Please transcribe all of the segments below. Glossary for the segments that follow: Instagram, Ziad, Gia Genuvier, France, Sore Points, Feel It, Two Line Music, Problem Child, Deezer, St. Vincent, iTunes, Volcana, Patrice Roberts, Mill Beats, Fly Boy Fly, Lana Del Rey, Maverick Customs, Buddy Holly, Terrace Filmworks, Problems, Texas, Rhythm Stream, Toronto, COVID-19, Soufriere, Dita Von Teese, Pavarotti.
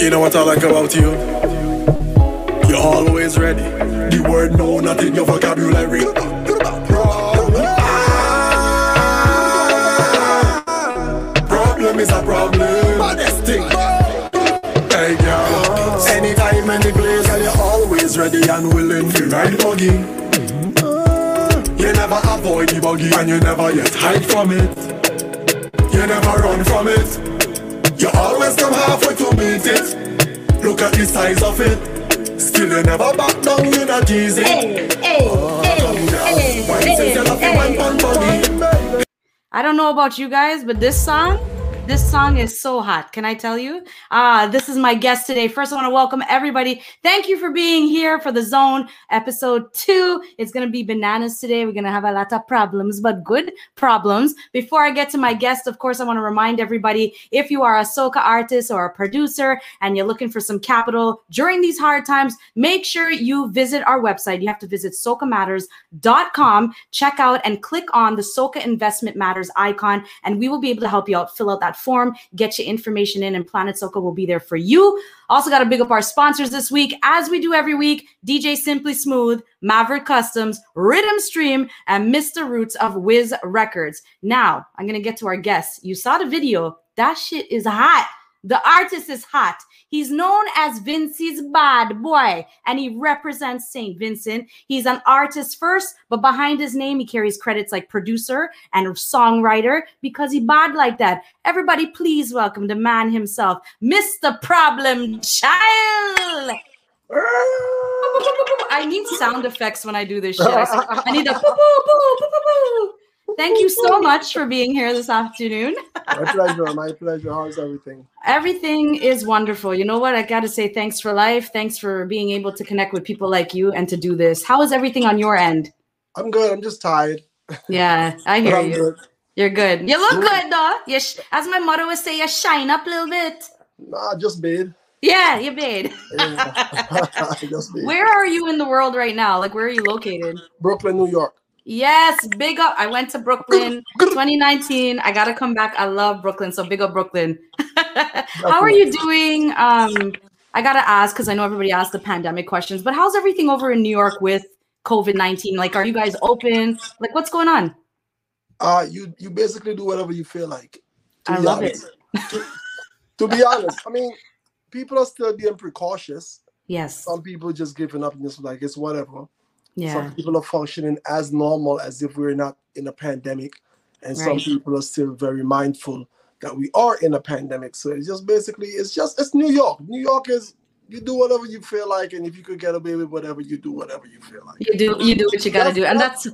You know what I like about you? You're always ready. The word no, not in your vocabulary. Problem is a problem. Baddest thing. Hey girl, anytime, any place, and you're always ready and willing to ride buggy. You never avoid the buggy and you never yet hide from it. You never run from it. You always come halfway to meet it. Look at the size of it. Still you never back down, you're not easy. I don't know about you guys, but this song is so hot. Can I tell you? This is my guest today. First, I want to welcome everybody. Thank you for being here for The Zone, episode 2. It's going to be bananas today. We're going to have a lot of problems, but good problems. Before I get to my guest, of course, I want to remind everybody, if you are a soca artist or a producer and you're looking for some capital during these hard times, make sure you visit our website. You have to visit SocaMatters.com, check out and click on the Soca Investment Matters icon, and we will be able to help you out, fill out that form, get your information in, and Planet Soca will be there for you. Also got to big up our sponsors this week, as we do every week: DJ Simply Smooth, Maverick Customs, Rhythm Stream, and Mr. Roots of Wiz Records. Now, I'm going to get to our guest. You saw the video. That shit is hot. The artist is hot. He's known as Vincey's Bad Boy, and he represents St. Vincent. He's an artist first, but behind his name, he carries credits like producer and songwriter because he bad like that. Everybody, please welcome the man himself, Mr. Problem Child. I need sound effects when I do this shit. I need a poo poo poo poo poo poo. Thank you so much for being here this afternoon. My pleasure. My pleasure. How's everything? Everything is wonderful. You know what? I got to say thanks for life. Thanks for being able to connect with people like you and to do this. How is everything on your end? I'm good. I'm just tired. Yeah, I hear you. Good. You're good. You look good, though. As my mother would say, you shine up a little bit. Nah, just bad. Yeah, you bad. Yeah. Just bad. Where are you in the world right now? Like, where are you located? Brooklyn, New York. Yes, big up. I went to Brooklyn 2019. I got to come back. I love Brooklyn, so big up Brooklyn. How are you doing? I got to ask, because I know everybody asked the pandemic questions, but how's everything over in New York with COVID-19? Like, are you guys open? Like, what's going on? You basically do whatever you feel like. I love it. To be honest, I mean, people are still being precautious. Yes. Some people just giving up and just like, it's whatever. Yeah. Some people are functioning as normal as if we're not in a pandemic. And right. Some people are still very mindful that we are in a pandemic. So it's just basically, it's New York. New York is, you do whatever you feel like. And if you could get away with whatever, you do whatever you feel like. You do what you got to do. And that's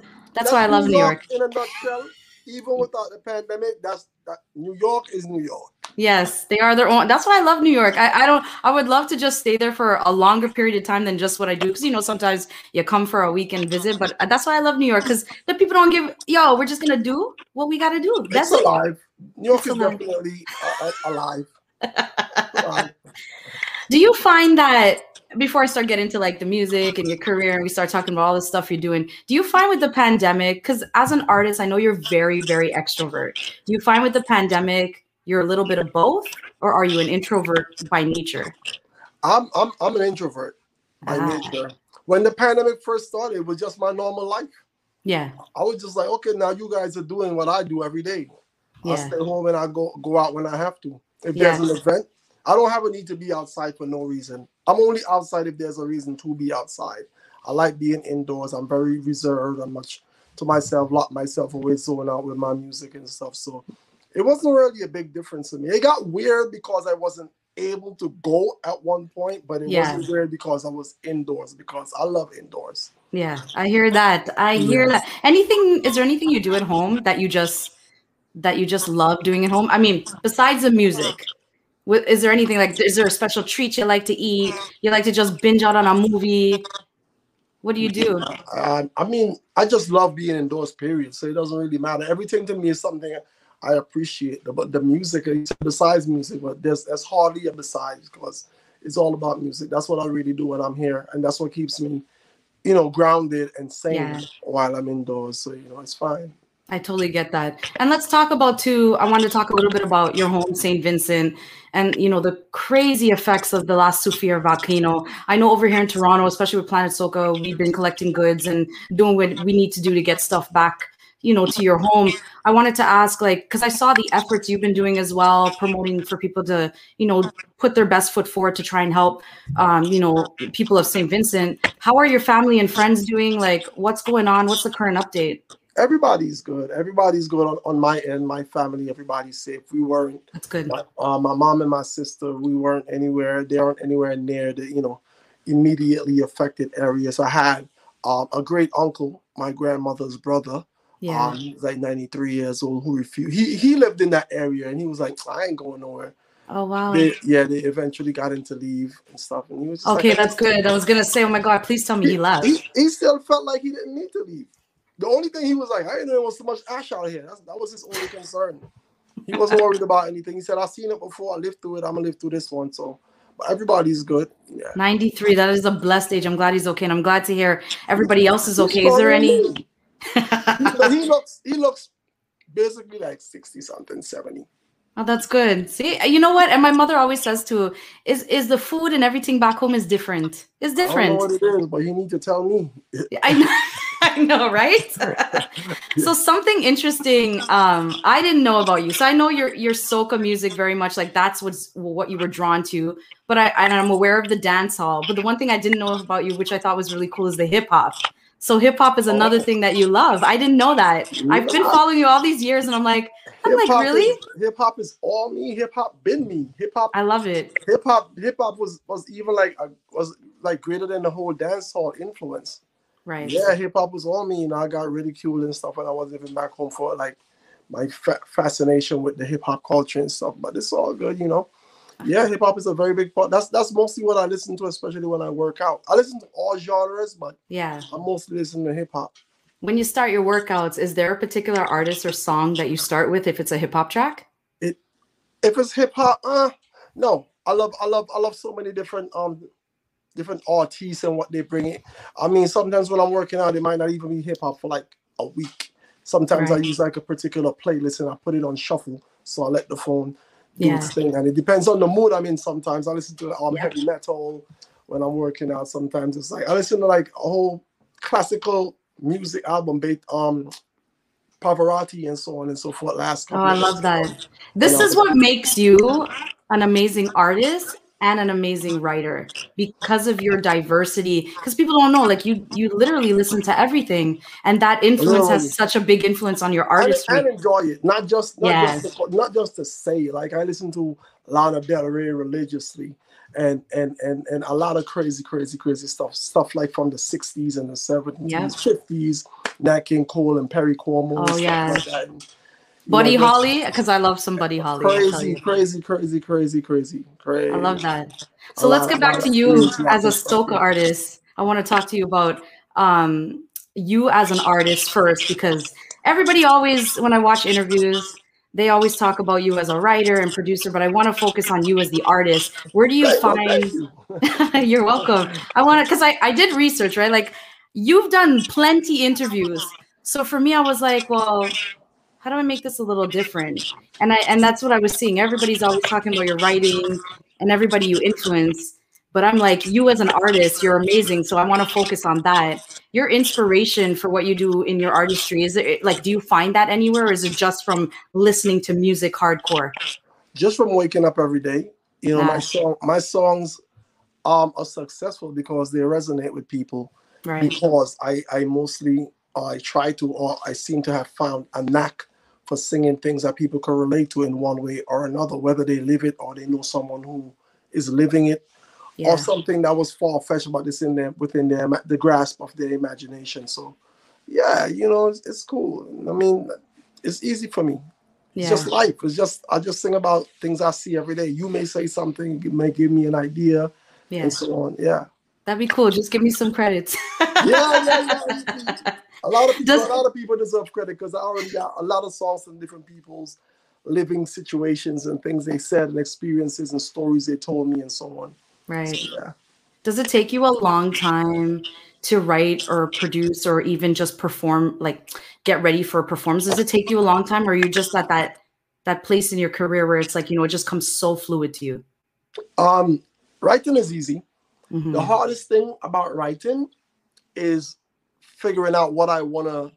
why I love New York. In a nutshell, even without the pandemic, New York is New York. Yes, they are their own. That's why I love New York. I would love to just stay there for a longer period of time than just what I do. Because, you know, sometimes you come for a week and visit. But that's why I love New York. Because the people don't give, we're just going to do what we got to do. That's it's alive. New York is definitely alive. Do you find that, before I start getting into like the music and your career and we start talking about all the stuff you're doing, do you find with the pandemic, because as an artist, I know you're very, very extrovert. Do you find with the pandemic, you're a little bit of both, or are you an introvert by nature? I'm an introvert by nature. When the pandemic first started, it was just my normal life. Yeah. I was just like, okay, now you guys are doing what I do every day. Yeah. I stay home and I go out when I have to. If there's an event, I don't have a need to be outside for no reason. I'm only outside if there's a reason to be outside. I like being indoors. I'm very reserved. I'm much to myself, lock myself away, zoning out with my music and stuff. So it wasn't really a big difference to me. It got weird because I wasn't able to go at one point, but it wasn't weird because I was indoors, because I love indoors. Yeah, I hear that. I hear that. Is there anything you do at home that you just love doing at home? I mean, besides the music, is there anything like, is there a special treat you like to eat? You like to just binge out on a movie? What do you do? I mean, I just love being indoors, period. So it doesn't really matter. Everything to me is something I appreciate, but the music, besides music, but there's hardly a besides, because it's all about music. That's what I really do when I'm here, and that's what keeps me, grounded and sane while I'm indoors. So it's fine. I totally get that. And let's talk about too, I want to talk a little bit about your home, St. Vincent, and you know, the crazy effects of the last Soufriere volcano. I know over here in Toronto, especially with Planet Soca, we've been collecting goods and doing what we need to do to get stuff back, you know, to your home. I wanted to ask, like, because I saw the efforts you've been doing as well, promoting for people to, you know, put their best foot forward to try and help, you know, people of St. Vincent. How are your family and friends doing? Like, what's going on? What's the current update? Everybody's good. Everybody's good on my end. My family, everybody's safe. We weren't. That's good. My mom and my sister, we weren't anywhere. They aren't anywhere near the, you know, immediately affected areas. I had a great uncle, my grandmother's brother. Yeah. He was like 93 years old who refused. He lived in that area and he was like, I ain't going nowhere. Oh, wow. They eventually got him to leave and stuff. And he was just okay, like, that's good. I was going to say, oh my God, please tell me he left. He still felt like he didn't need to leave. The only thing he was like, I didn't know there was so much ash out here. That was his only concern. He wasn't worried about anything. He said, I've seen it before. I lived through it. I'm going to live through this one. So, but everybody's good. Yeah. 93. That is a blessed age. I'm glad he's okay. And I'm glad to hear everybody else is okay. Is there any... he looks basically like 60 something, 70. Oh, that's good. See, you know what? And my mother always says too, is the food and everything back home is different. It's different. I don't know what it is, but you need to tell me. I know, right? So something interesting I didn't know about you. So I know your soca music very much, like that's what you were drawn to. But I'm aware of the dance hall. But the one thing I didn't know about you, which I thought was really cool, is the hip hop. So hip hop is another thing that you love. I didn't know that. I've been following you all these years, and I'm like, really? Hip hop is all me. Hip hop been me. Hip hop. I love it. Hip hop was even like greater than the whole dance hall influence. Right. Yeah, hip hop was all me, and I got ridiculed and stuff when I was living back home for like my fascination with the hip hop culture and stuff. But it's all good, you know. Yeah, hip hop is a very big part. That's mostly what I listen to, especially when I work out. I listen to all genres, but yeah, I mostly listen to hip hop. When you start your workouts, is there a particular artist or song that you start with if it's a hip hop track? If it's hip hop, no. I love so many different artists and what they bring in. I mean, sometimes when I'm working out, it might not even be hip hop for like a week. Sometimes right. I use like a particular playlist and I put it on shuffle, so I let the phone. Yeah. Thing. And it depends on the mood I'm in. Sometimes I listen to heavy metal when I'm working out. Sometimes it's like I listen to like a whole classical music album based Pavarotti and so on and so forth. I love that. This is what makes you an amazing artist and an amazing writer, because of your diversity. Because people don't know, like you literally listen to everything, and that influence has such a big influence on your artistry. And enjoy it, not just to say. Like I listen to Lana Del Rey religiously, and a lot of crazy stuff like from the 60s and the 70s, 50s, Nat King Cole and Perry Como. Oh yeah. Like that. And, Buddy Holly, because I love some Buddy Holly. Crazy. I love that. So let's get back to you as a soca artist. I want to talk to you about you as an artist first, because everybody always, when I watch interviews, they always talk about you as a writer and producer, but I want to focus on you as the artist. Where do you find... You're welcome. I want to, because I did research, right? Like, you've done plenty interviews. So for me, I was like, well... how do I make this a little different? And that's what I was seeing. Everybody's always talking about your writing and everybody you influence. But I'm like, you as an artist, you're amazing. So I want to focus on that. Your inspiration for what you do in your artistry, is it like, do you find that anywhere? Or is it just from listening to music hardcore? Just from waking up every day. You know, my songs are successful because they resonate with people. Right. Because I mostly, I seem to have found a knack for singing things that people can relate to in one way or another, whether they live it or they know someone who is living it, or something that was far-fetched but it's in there within the grasp of their imagination. So, yeah, you know, it's cool. I mean, it's easy for me. Yeah. It's just life. It's just I just sing about things I see every day. You may say something, you may give me an idea, and so on. Yeah, that'd be cool. Just give me some credits. Yeah. A lot of people deserve credit because I already got a lot of songs from different people's living situations and things they said and experiences and stories they told me and so on. Right. So, yeah. Does it take you a long time to write or produce or even just perform, like get ready for performances? Does it take you a long time, or are you just at that place in your career where it's like, you know, it just comes so fluid to you? Writing is easy. Mm-hmm. The hardest thing about writing is figuring out what I want to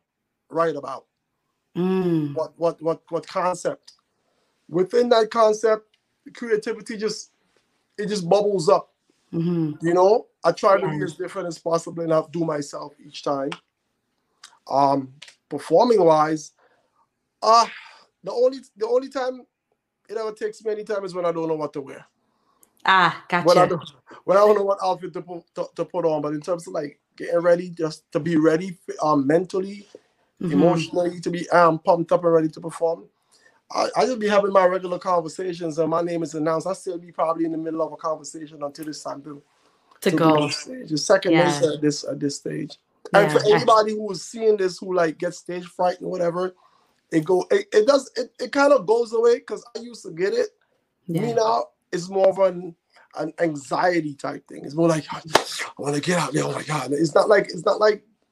write about. Mm. What concept. Within that concept, creativity just bubbles up. Mm-hmm. You know, I try to be as different as possible and outdo myself each time. Performing wise, the only time it ever takes me any time is when I don't know what to wear. Ah, gotcha. When I don't know what outfit to put on. But in terms of like getting ready, just to be ready mentally, mm-hmm. emotionally, to be pumped up and ready to perform. I just be having my regular conversations and my name is announced. I still be probably in the middle of a conversation until it's time to go. Just second nature at this stage. Yeah. And for anybody who is seeing this, who like gets stage fright or whatever, it kind of goes away, because I used to get it. Yeah. Me now, it's more of an anxiety type thing. It's more like, I want to get out there. Oh my God. It's not like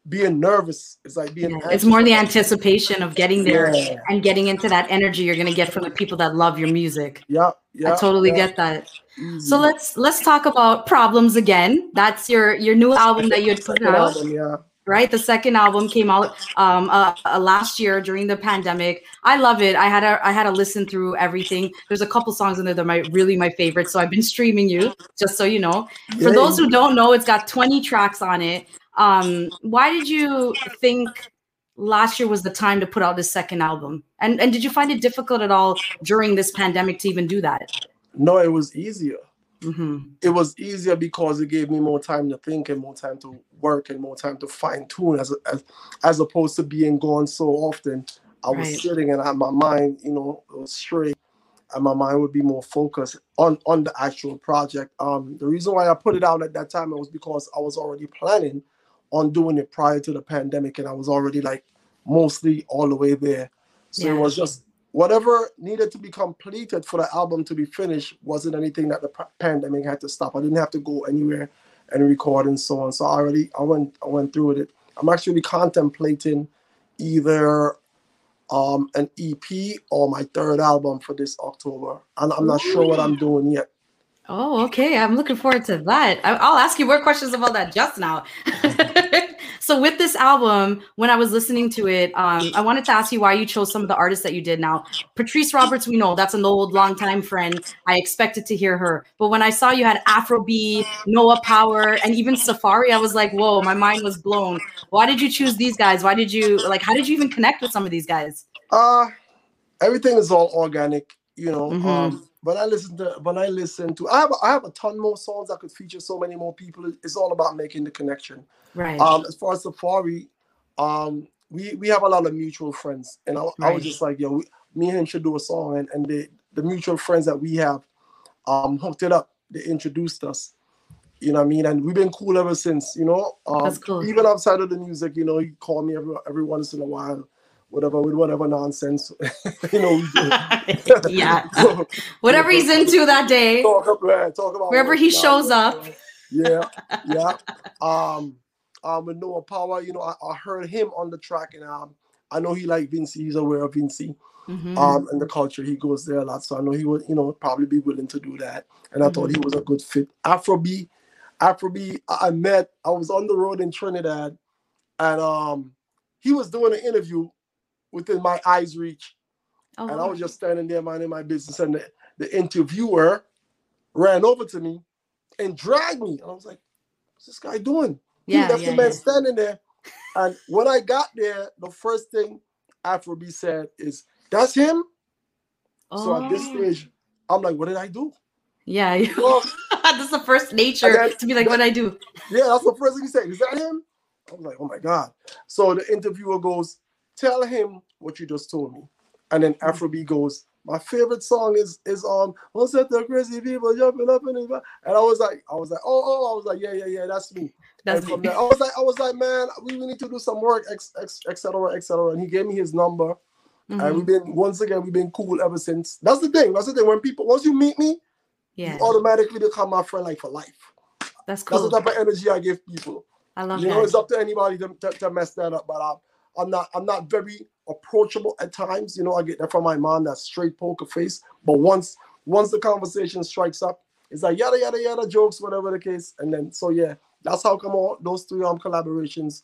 being nervous. It's like being nervous. It's more the anticipation of getting there and getting into that energy you're going to get from the people that love your music. Yeah. I totally get that. Mm. So let's talk about Problems again. That's your new album that you had put out. Right? The second album came out last year during the pandemic. I love it. I had a listen through everything. There's a couple songs in there that are really my favorite. So I've been streaming you, just so you know. For those who don't know, it's got 20 tracks on it. Why did you think last year was the time to put out this second album? And did you find it difficult at all during this pandemic to even do that? No, it was easier. Mm-hmm. It was easier because it gave me more time to think and more time to work and more time to fine tune as opposed to being gone so often. I was sitting and I had my mind, you know, it was straight, and my mind would be more focused on the actual project. The reason why I put it out at that time was because I was already planning on doing it prior to the pandemic, and I was already like mostly all the way there. So it was just whatever needed to be completed for the album to be finished wasn't anything that the pandemic had to stop. I didn't have to go anywhere and record and so on. So I went through with it. I'm actually contemplating either an EP or my third album for this October. And I'm not sure what I'm doing yet. Oh, okay. I'm looking forward to that. I'll ask you more questions about that just now. So with this album, when I was listening to it, I wanted to ask you why you chose some of the artists that you did. Now, Patrice Roberts, we know that's an old, longtime friend. I expected to hear her. But when I saw you had Afro B, Noah Power, and even Safari, I was like, whoa, my mind was blown. Why did you choose these guys? Why did you, like, how did you even connect with some of these guys? Everything is all organic, you know. Mm-hmm. I have a ton more songs that could feature so many more people. It's all about making the connection. Right. As far as Safari, we have a lot of mutual friends, and I was just like, yo, me and him should do a song, and the mutual friends that we have hooked it up. They introduced us, you know what I mean, and we've been cool ever since. You know, that's cool. Even outside of the music, you know, you call me every once in a while. Whatever nonsense, you know. So, whatever he's into that day. Talk about wherever he shows up. With Noah Power, you know, I heard him on the track, and I know he liked Vinci. He's aware of Vinci, mm-hmm. And the culture. He goes there a lot, so I know he would, you know, probably be willing to do that. And I thought he was a good fit. Afrobeat, I was on the road in Trinidad, and he was doing an interview within my eyes reach. Oh. And I was just standing there minding my business, and the interviewer ran over to me and dragged me. And I was like, what's this guy doing? That's the man standing there. And when I got there, the first thing Afro B said is, that's him? Oh. So at this stage, I'm like, what did I do? Yeah. Well, that's the first nature to be like, what did I do? Yeah, that's the first thing he said. Is that him? I was like, oh my God. So the interviewer goes, tell him what you just told me. And then Afro B goes, my favorite song is what's that, the crazy people jumping up in his back? And I was like, oh, I was like, yeah, that's me. From there, I was like, man, we need to do some work, etc. And he gave me his number. Mm-hmm. And we've been cool ever since. That's the thing. When once you meet me, you automatically become my friend, like, for life. That's cool. That's the type of energy I give people. I love that. You know, it's up to anybody to mess that up, but I'm not very approachable at times. You know, I get that from my mom, that straight poker face. But once the conversation strikes up, it's like yada yada yada jokes, whatever the case. And then so yeah, that's how come all those three collaborations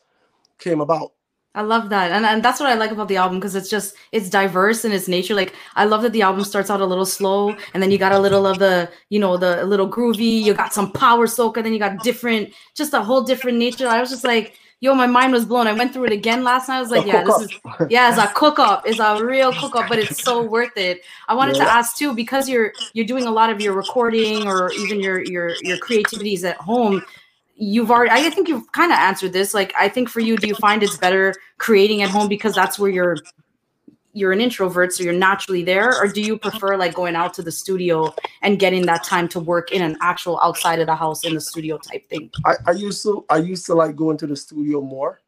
came about. I love that. And that's what I like about the album, because it's diverse in its nature. Like, I love that the album starts out a little slow, and then you got a little of the little groovy, you got some power soca, then you got just a whole different nature. I was just like, yo, my mind was blown. I went through it again last night. I was like, it's a cook up. It's a real cook up, but it's so worth it. I wanted to ask too, because you're doing a lot of your recording or even your creativities at home. I think you've kind of answered this. Like, I think for you, do you find it's better creating at home because that's where you're an introvert, so you're naturally there? Or do you prefer like going out to the studio and getting that time to work in an actual outside of the house in the studio type thing? I used to like going to the studio more,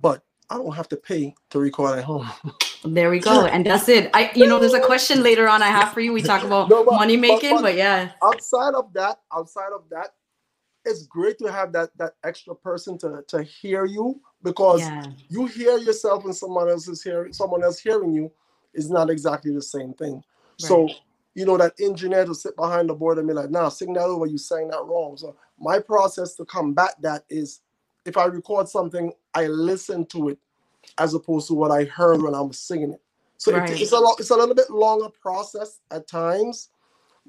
but I don't have to pay to record at home. There we go. And that's it. There's a question later on I have for you. We talk about money making, but yeah. Outside of that, it's great to have that extra person to hear you, because you hear yourself and someone else hearing you is not exactly the same thing. Right. So, you know, that engineer to sit behind the board and be like, nah, sing that over, you sang that wrong. So my process to combat that is, if I record something, I listen to it as opposed to what I heard when I was singing it. So it's a little bit longer process at times.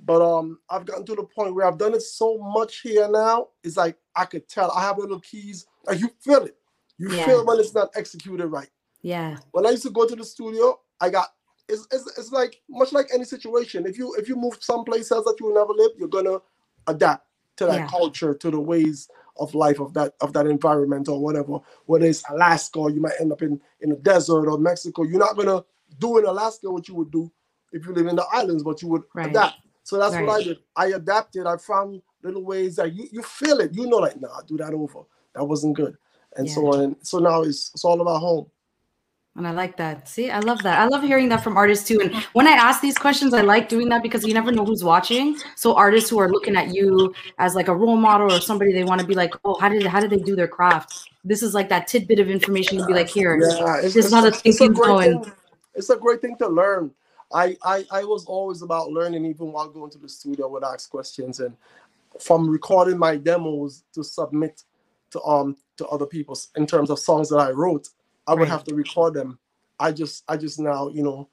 But I've gotten to the point where I've done it so much here now. It's like I could tell. I have little keys. Like, you feel it. You feel when it's not executed right. Yeah. When I used to go to the studio, I got it's like much like any situation. If you move someplace else that you will never live, you're gonna adapt to that culture, to the ways of life of that environment or whatever. Whether it's Alaska, or you might end up in the desert, or Mexico. You're not gonna do in Alaska what you would do if you live in the islands, but you would adapt. So that's what I did. I adapted. I found little ways that you feel it. You know, like, nah, do that over. That wasn't good. And so on. So now it's all about home. And I like that. See, I love that. I love hearing that from artists too. And when I ask these questions, I like doing that because you never know who's watching. So artists who are looking at you as like a role model or somebody they want to be like, oh, how did they do their craft? This is like that tidbit of information to be like, here. Yeah, it's not a thinking going. It's a great thing to learn. I was always about learning, even while going to the studio. I would ask questions, and from recording my demos to submit to other people in terms of songs that I wrote, I would have to record them. I just now, you know,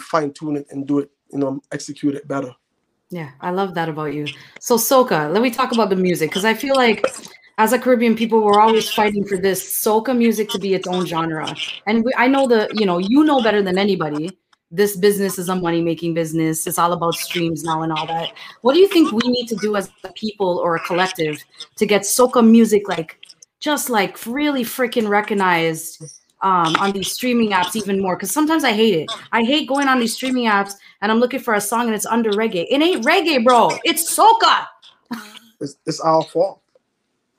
fine tune it and do it, you know, execute it better. Yeah, I love that about you. So soca, let me talk about the music, because I feel like, as a Caribbean people, we're always fighting for this soca music to be its own genre, and I know you know better than anybody. This business is a money-making business. It's all about streams now and all that. What do you think we need to do as a people or a collective to get soca music like really freaking recognized on these streaming apps even more? Because sometimes I hate it. I hate going on these streaming apps and I'm looking for a song and it's under reggae. It ain't reggae, bro. It's soca. It's our fault.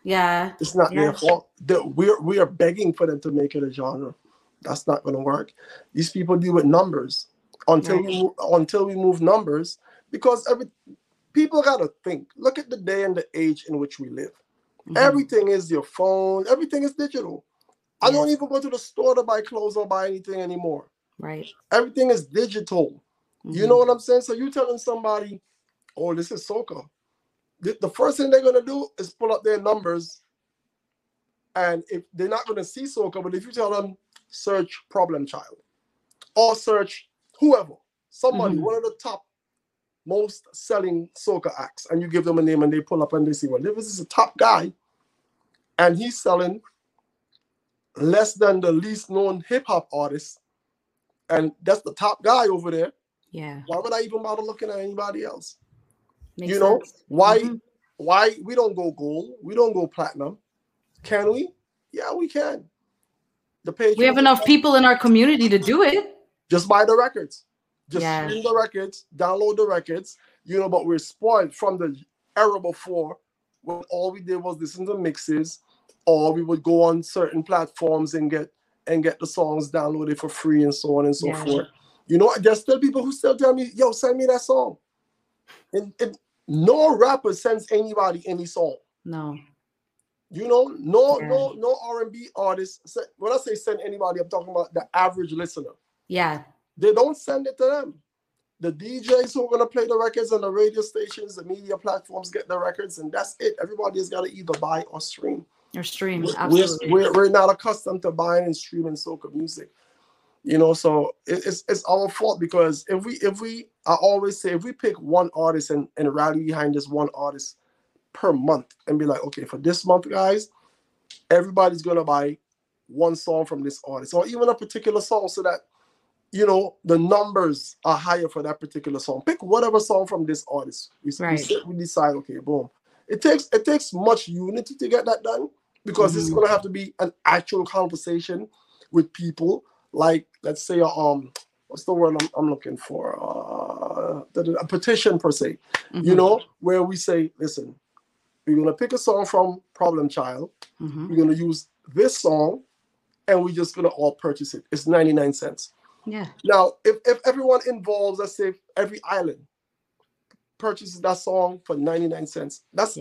Yeah. It's not their fault. We are begging for them to make it a genre. That's not going to work. These people deal with numbers until we move numbers, because people got to think. Look at the day and the age in which we live. Mm-hmm. Everything is your phone. Everything is digital. Yeah. I don't even go to the store to buy clothes or buy anything anymore. Right. Everything is digital. Mm-hmm. You know what I'm saying? So you're telling somebody, oh, this is soca. The first thing they're going to do is pull up their numbers. And if they're not going to see soca, but if you tell them, search Problem Child or search whoever, somebody, one of the top most selling soca acts, and you give them a name and they pull up and they see, well, this is a top guy and he's selling less than the least known hip hop artist, and that's the top guy over there. Yeah. Why would I even bother looking at anybody else? Makes you know, sense. Why we don't go gold, we don't go platinum. Can we? Yeah, we can. We have enough people in our community to do it. Just buy the records. Just stream the records, download the records. You know, but we're spoiled from the era before, when all we did was listen to mixes, or we would go on certain platforms and get the songs downloaded for free and so on and so forth. You know, there's still people who still tell me, yo, send me that song. And no rapper sends anybody any song. No. You know, no R&B artists. When I say send anybody, I'm talking about the average listener. Yeah. They don't send it to them. The DJs who are going to play the records on the radio stations, the media platforms get the records, and that's it. Everybody has got to either buy or stream. Or stream, absolutely. We're not accustomed to buying and streaming soca music. You know, so it's our fault, because if we I always say, if we pick one artist and rally behind this one artist per month and be like, okay, for this month, guys, everybody's going to buy one song from this artist or even a particular song so that, you know, the numbers are higher for that particular song. Pick whatever song from this artist. We decide, okay, boom. It takes much unity to get that done, because it's going to have to be an actual conversation with people. Like, let's say, what's the word I'm looking for? A petition, per se, you know, where we say, listen, we're going to pick a song from Problem Child. We're going to use this song, and we're just going to all purchase it. It's 99 cents. Yeah. Now, if everyone involves, let's say, every island purchases that song for 99 cents, that's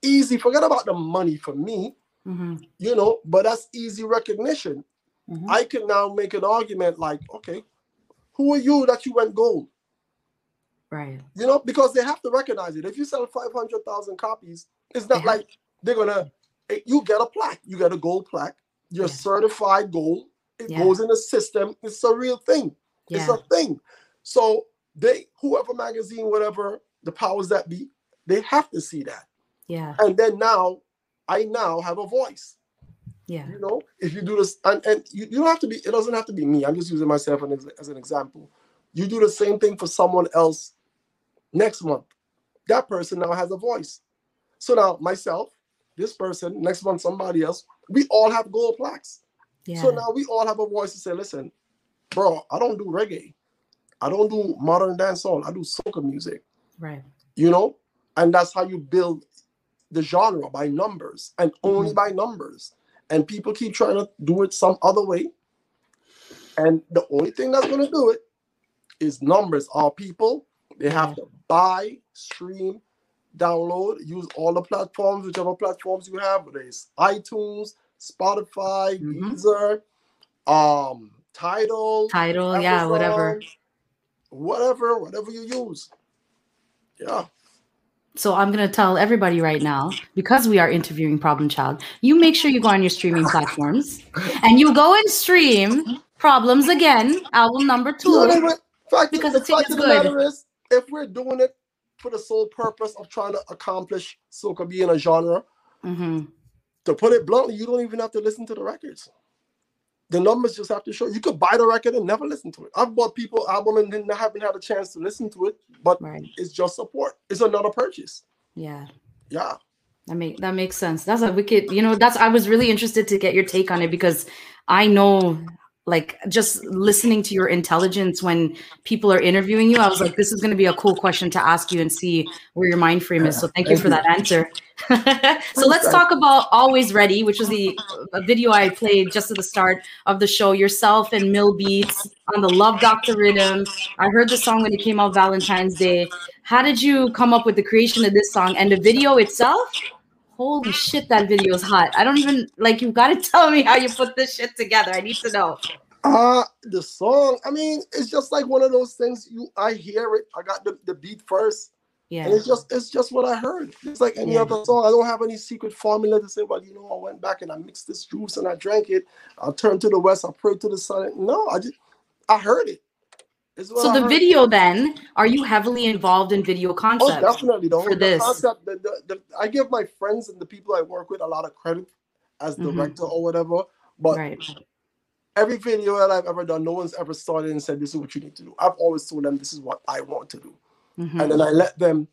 easy. Forget about the money for me, you know, but that's easy recognition. I can now make an argument like, okay, who are you that you went gold? Right. You know, because they have to recognize it. If you sell 500,000 copies, it's not like they're going to, you get a plaque. You get a gold plaque. You're certified gold. It goes in the system. It's a real thing. Yeah. It's a thing. So whoever magazine, whatever, the powers that be, they have to see that. Yeah. And then I now have a voice. Yeah. You know, if you do this, and you don't have to be, it doesn't have to be me. I'm just using myself as an example. You do the same thing for someone else next month. That person now has a voice. So now myself, this person, next month somebody else, we all have gold plaques. Yeah. So now we all have a voice to say, listen, bro, I don't do reggae. I don't do modern dancehall. I do soca music. Right. You know, and that's how you build the genre, by numbers, and only by numbers. And people keep trying to do it some other way. And the only thing that's going to do it is numbers. Our people, they have to buy, stream, download, use all the platforms, whichever platforms you have, whether it's iTunes, Spotify, Deezer, Tidal, Amazon, yeah, whatever you use. Yeah. So I'm going to tell everybody right now, because we are interviewing Problem Child, you make sure you go on your streaming platforms and you go and stream Problems again, album number 2. You know, because the fact of the matter is, if we're doing it for the sole purpose of trying to accomplish soca being a genre, to put it bluntly, you don't even have to listen to the records. The numbers just have to show. You could buy the record and never listen to it. I've bought people album and then I haven't had a chance to listen to it, but it's just support. It's another purchase. Yeah. Yeah. That makes sense. That's a wicked, you know, I was really interested to get your take on it, because I know, like, just listening to your intelligence when people are interviewing you, I was like, this is going to be a cool question to ask you and see where your mind frame is. So thank you for that answer. So let's talk about Always Ready, which was a video I played just at the start of the show. Yourself and Mill Beats on the Love Doctor Rhythm. I heard the song when it came out Valentine's Day. How did you come up with the creation of this song and the video itself? Holy shit, that video is hot. I don't even, like, you've got to tell me how you put this shit together. I need to know. The song, I mean, it's just like one of those things. I hear it. I got the beat first. Yeah. And it's just what I heard. It's like any other song. I don't have any secret formula to say, well, you know, I went back and I mixed this juice and I drank it. I turned to the west. I prayed to the sun. No, I heard it. So the video, then, are you heavily involved in video concept? Oh, definitely. I give my friends and the people I work with a lot of credit as director or whatever. But every video that I've ever done, no one's ever started and said, this is what you need to do. I've always told them, this is what I want to do. And then I let them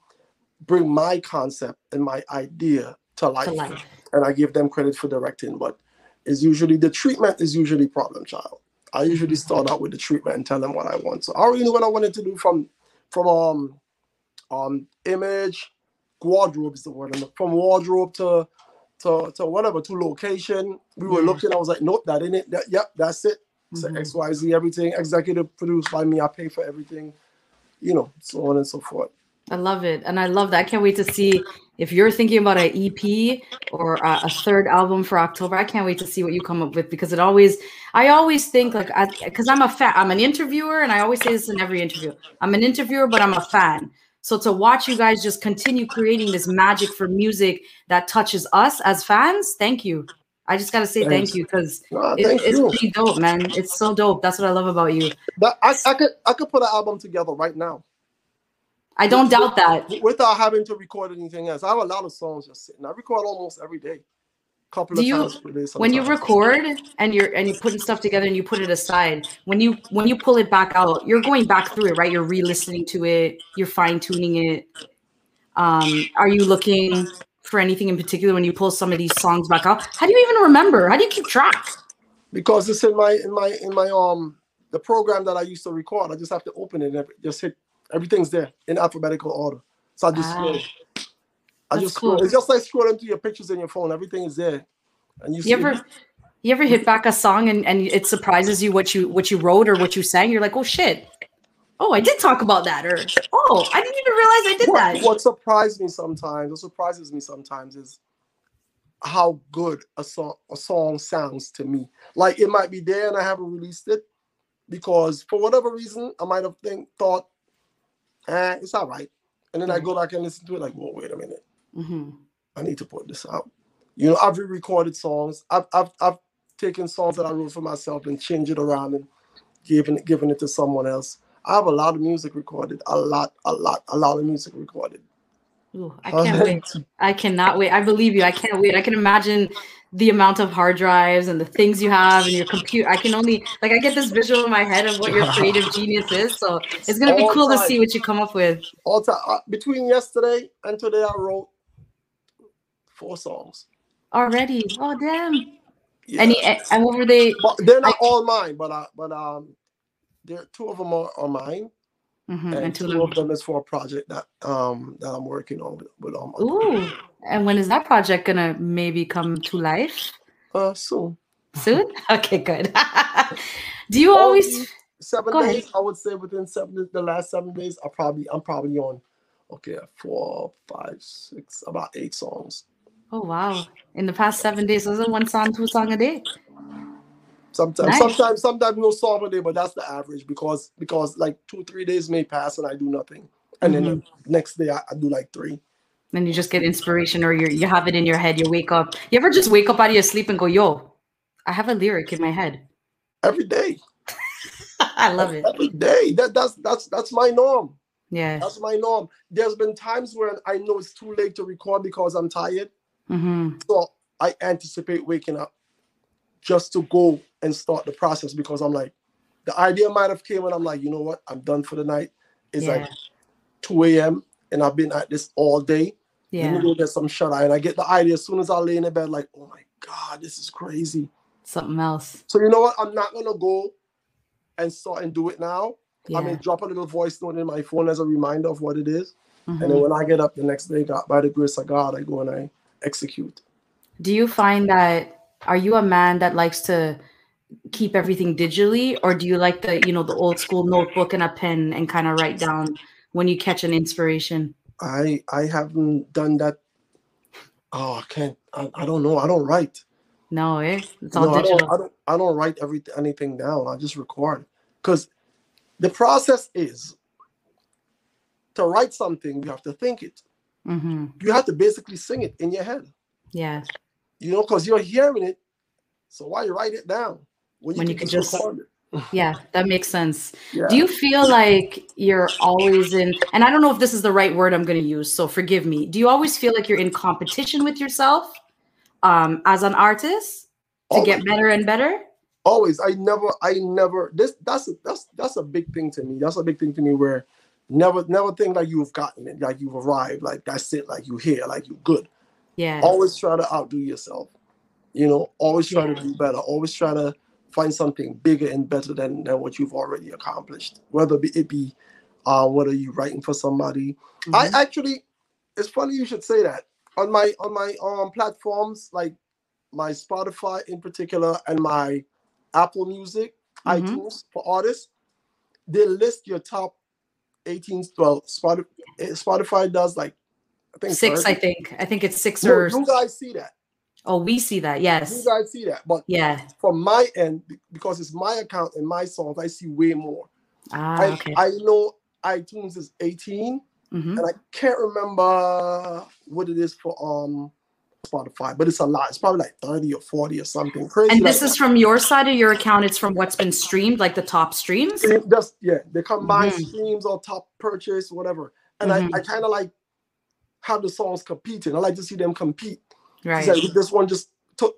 bring my concept and my idea to life. And I give them credit for directing. But it's usually, the treatment is usually Problem Child. I usually start out with the treatment and tell them what I want. So I already knew what I wanted to do from image, wardrobe is the word. From wardrobe to whatever, to location. We were looking. I was like, nope, that ain't it. Yep, that's it. So XYZ, everything. Executive produced by me. I pay for everything. You know, so on and so forth. I love it. And I love that. I can't wait to see If you're thinking about an EP or a third album for October, I can't wait to see what you come up with, because it always, I always think like, because I'm an interviewer, and I always say this in every interview. I'm an interviewer, but I'm a fan. So to watch you guys just continue creating this magic for music that touches us as fans, thank you. I just gotta say thank you, because it's pretty dope, man. It's so dope. That's what I love about you. I could put an album together right now. I don't doubt that. Without having to record anything else. I have a lot of songs just sitting. I record almost every day. A couple of times per day. Sometimes. When you record and you're putting stuff together and you put it aside, when you pull it back out, you're going back through it, right? You're re-listening to it, you're fine-tuning it. Are you looking for anything in particular when you pull some of these songs back out? How do you even remember? How do you keep track? Because it's in my the program that I used to record. I just have to open it and just hit. Everything's there in alphabetical order. So I just scroll. Cool. It's just like scrolling through your pictures in your phone. Everything is there. And you ever hit back a song and it surprises you what you wrote or what you sang? You're like, oh shit. Oh, I did talk about that. Or oh, I didn't even realize I did that. What surprises me sometimes is how good a song sounds to me. Like it might be there and I haven't released it because for whatever reason I might have thought it's all right, and then I go back and listen to it like, whoa, wait a minute, I need to put this out. You know, I've re-recorded songs. I've taken songs that I wrote for myself and changed it around and given it to someone else. I have a lot of music recorded, a lot of music recorded. Ooh, I can't wait. I cannot wait. I believe you. I can't wait. I can imagine the amount of hard drives and the things you have and your computer. I can only, like, I get this visual in my head of what your creative genius is. So it's going to be cool to see what you come up with. All time. Between yesterday and today, I wrote 4 songs. Already? Oh, damn. Yeah. And what were they? But they're not all mine, but there 2 of them are mine. Mm-hmm. And 2 of them is for a project that I'm working on with all my Ooh. And when is that project gonna maybe come to life? Soon. Soon? Okay, good. Do you always 7 days? Ahead. I would say within the last seven days, I'm probably on 4, 5, 6, about 8 songs. Oh wow. In the past 7 days, was it 1 song, 2 songs a day? Sometimes no song a day, but that's the average because like 2-3 days may pass and I do nothing, and then the next day I do like 3. Then you just get inspiration, or you have it in your head. You wake up. You ever just wake up out of your sleep and go, "Yo, I have a lyric in my head." Every day. I love it. Every day. That's my norm. Yeah. That's my norm. There's been times where I know it's too late to record because I'm tired, so I anticipate waking up just to go and start the process, because I'm like, the idea might have came and I'm like, you know what, I'm done for the night. It's like 2 a.m. and I've been at this all day. Yeah. Let me go get some shut eye. And I get the idea as soon as I lay in the bed, like, oh my God, this is crazy. Something else. So you know what, I'm not going to go and start and do it now. Yeah. I may drop a little voice note in my phone as a reminder of what it is. And then when I get up the next day, God, by the grace of God, I go and I execute. Do you find that, are you a man that likes to keep everything digitally, or do you like the old school notebook and a pen and kind of write down when you catch an inspiration? I haven't done that. Oh, I can't. I don't know. I don't write. No, it's all digital. I don't write anything down. I just record, because the process is to write something. You have to think it. You have to basically sing it in your head. Yeah. You know, because you're hearing it, so why write it down when you can just record it? Yeah, that makes sense. Yeah. Do you feel like you're always in, and I don't know if this is the right word I'm going to use, so forgive me. Do you always feel like you're in competition with yourself as an artist to get better and better? Always. I never. That's a big thing to me. That's a big thing to me, where never think like you've gotten it, like you've arrived, like that's it, like you're here, like you're good. Yeah. Always try to outdo yourself, you know, always try to do better, always try to find something bigger and better than what you've already accomplished, whether you're writing for somebody. I actually, it's funny you should say that. On my platforms, like my Spotify in particular and my Apple Music, iTunes for artists, they list your top 18, well, Spotify does like think six. Right? I think it's six or. You guys see that? Oh, we see that. Yes. You guys see that, but yeah, from my end, because it's my account and my songs, I see way more. Ah, okay. I know iTunes is 18, and I can't remember what it is for Spotify, but it's a lot. It's probably like 30 or 40 or something crazy. And this is from your side of your account. It's from what's been streamed, like the top streams. Just they combine streams or top purchase, whatever. And I kind of like have the songs competing. I like to see them compete. Right. Like, this one just took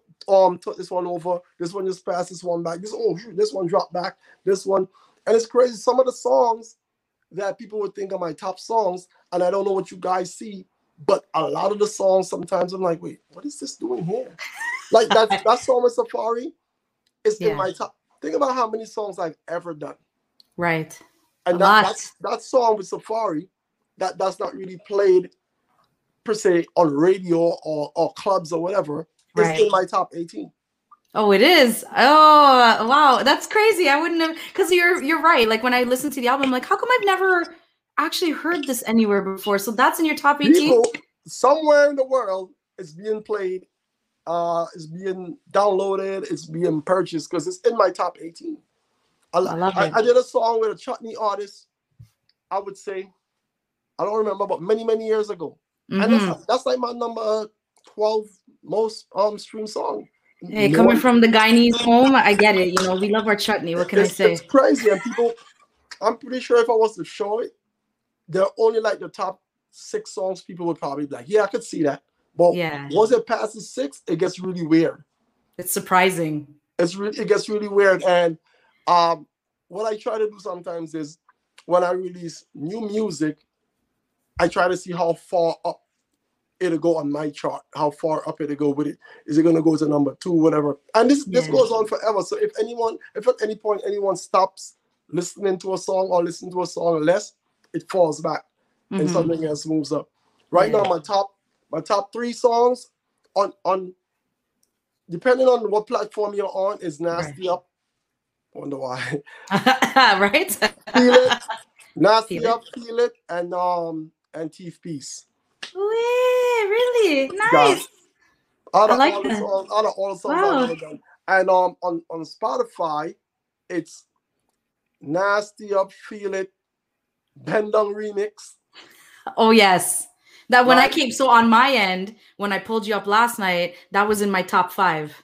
this one over. This one just passed this one back. This one dropped back. This one, and it's crazy. Some of the songs that people would think are my top songs, and I don't know what you guys see. But a lot of the songs, sometimes I'm like, wait, what is this doing here? Like that song with Safari, it's in my top. Think about how many songs I've ever done. Right. And that song with Safari, that's not really played per se on radio or clubs or whatever. It's in my top 18. Oh, it is. Oh, wow. That's crazy. I wouldn't have, because you're right. Like when I listened to the album, I'm like, how come I've never actually heard this anywhere before? So that's in your top 18. People, somewhere in the world, it's being played, it's being downloaded, it's being purchased because it's in my top 18. I love it. I did a song with a chutney artist, I would say, I don't remember, but many years ago. And that's like my number 12 most streamed song. Hey, no coming from the Guyanese home, I get it. You know, we love our chutney. What can I say? It's crazy. And people, I'm pretty sure if I was to show it, they're only like the top 6 songs people would probably be like, yeah, I could see that. But once it passes 6, it gets really weird. It's surprising. It gets really weird. And what I try to do sometimes is when I release new music, I try to see how far up it'll go on my chart, how far up it'll go with it. Is it going to go to number 2, whatever? And this goes on forever. So if at any point anyone stops listening to a song or listen to a song less, it falls back and something else moves up. Right now, my top 3 songs on depending on what platform you're on is Nasty Up. Wonder why. Right? Feel It, Nasty Up, Feel It, and Teeth Peace. Really? Nice. I like all that. Out of all the songs I've ever done. And on Spotify, it's Nasty Up, Feel It, Bendong remix. Oh yes, that when I came. So on my end, when I pulled you up last night, that was in my top 5.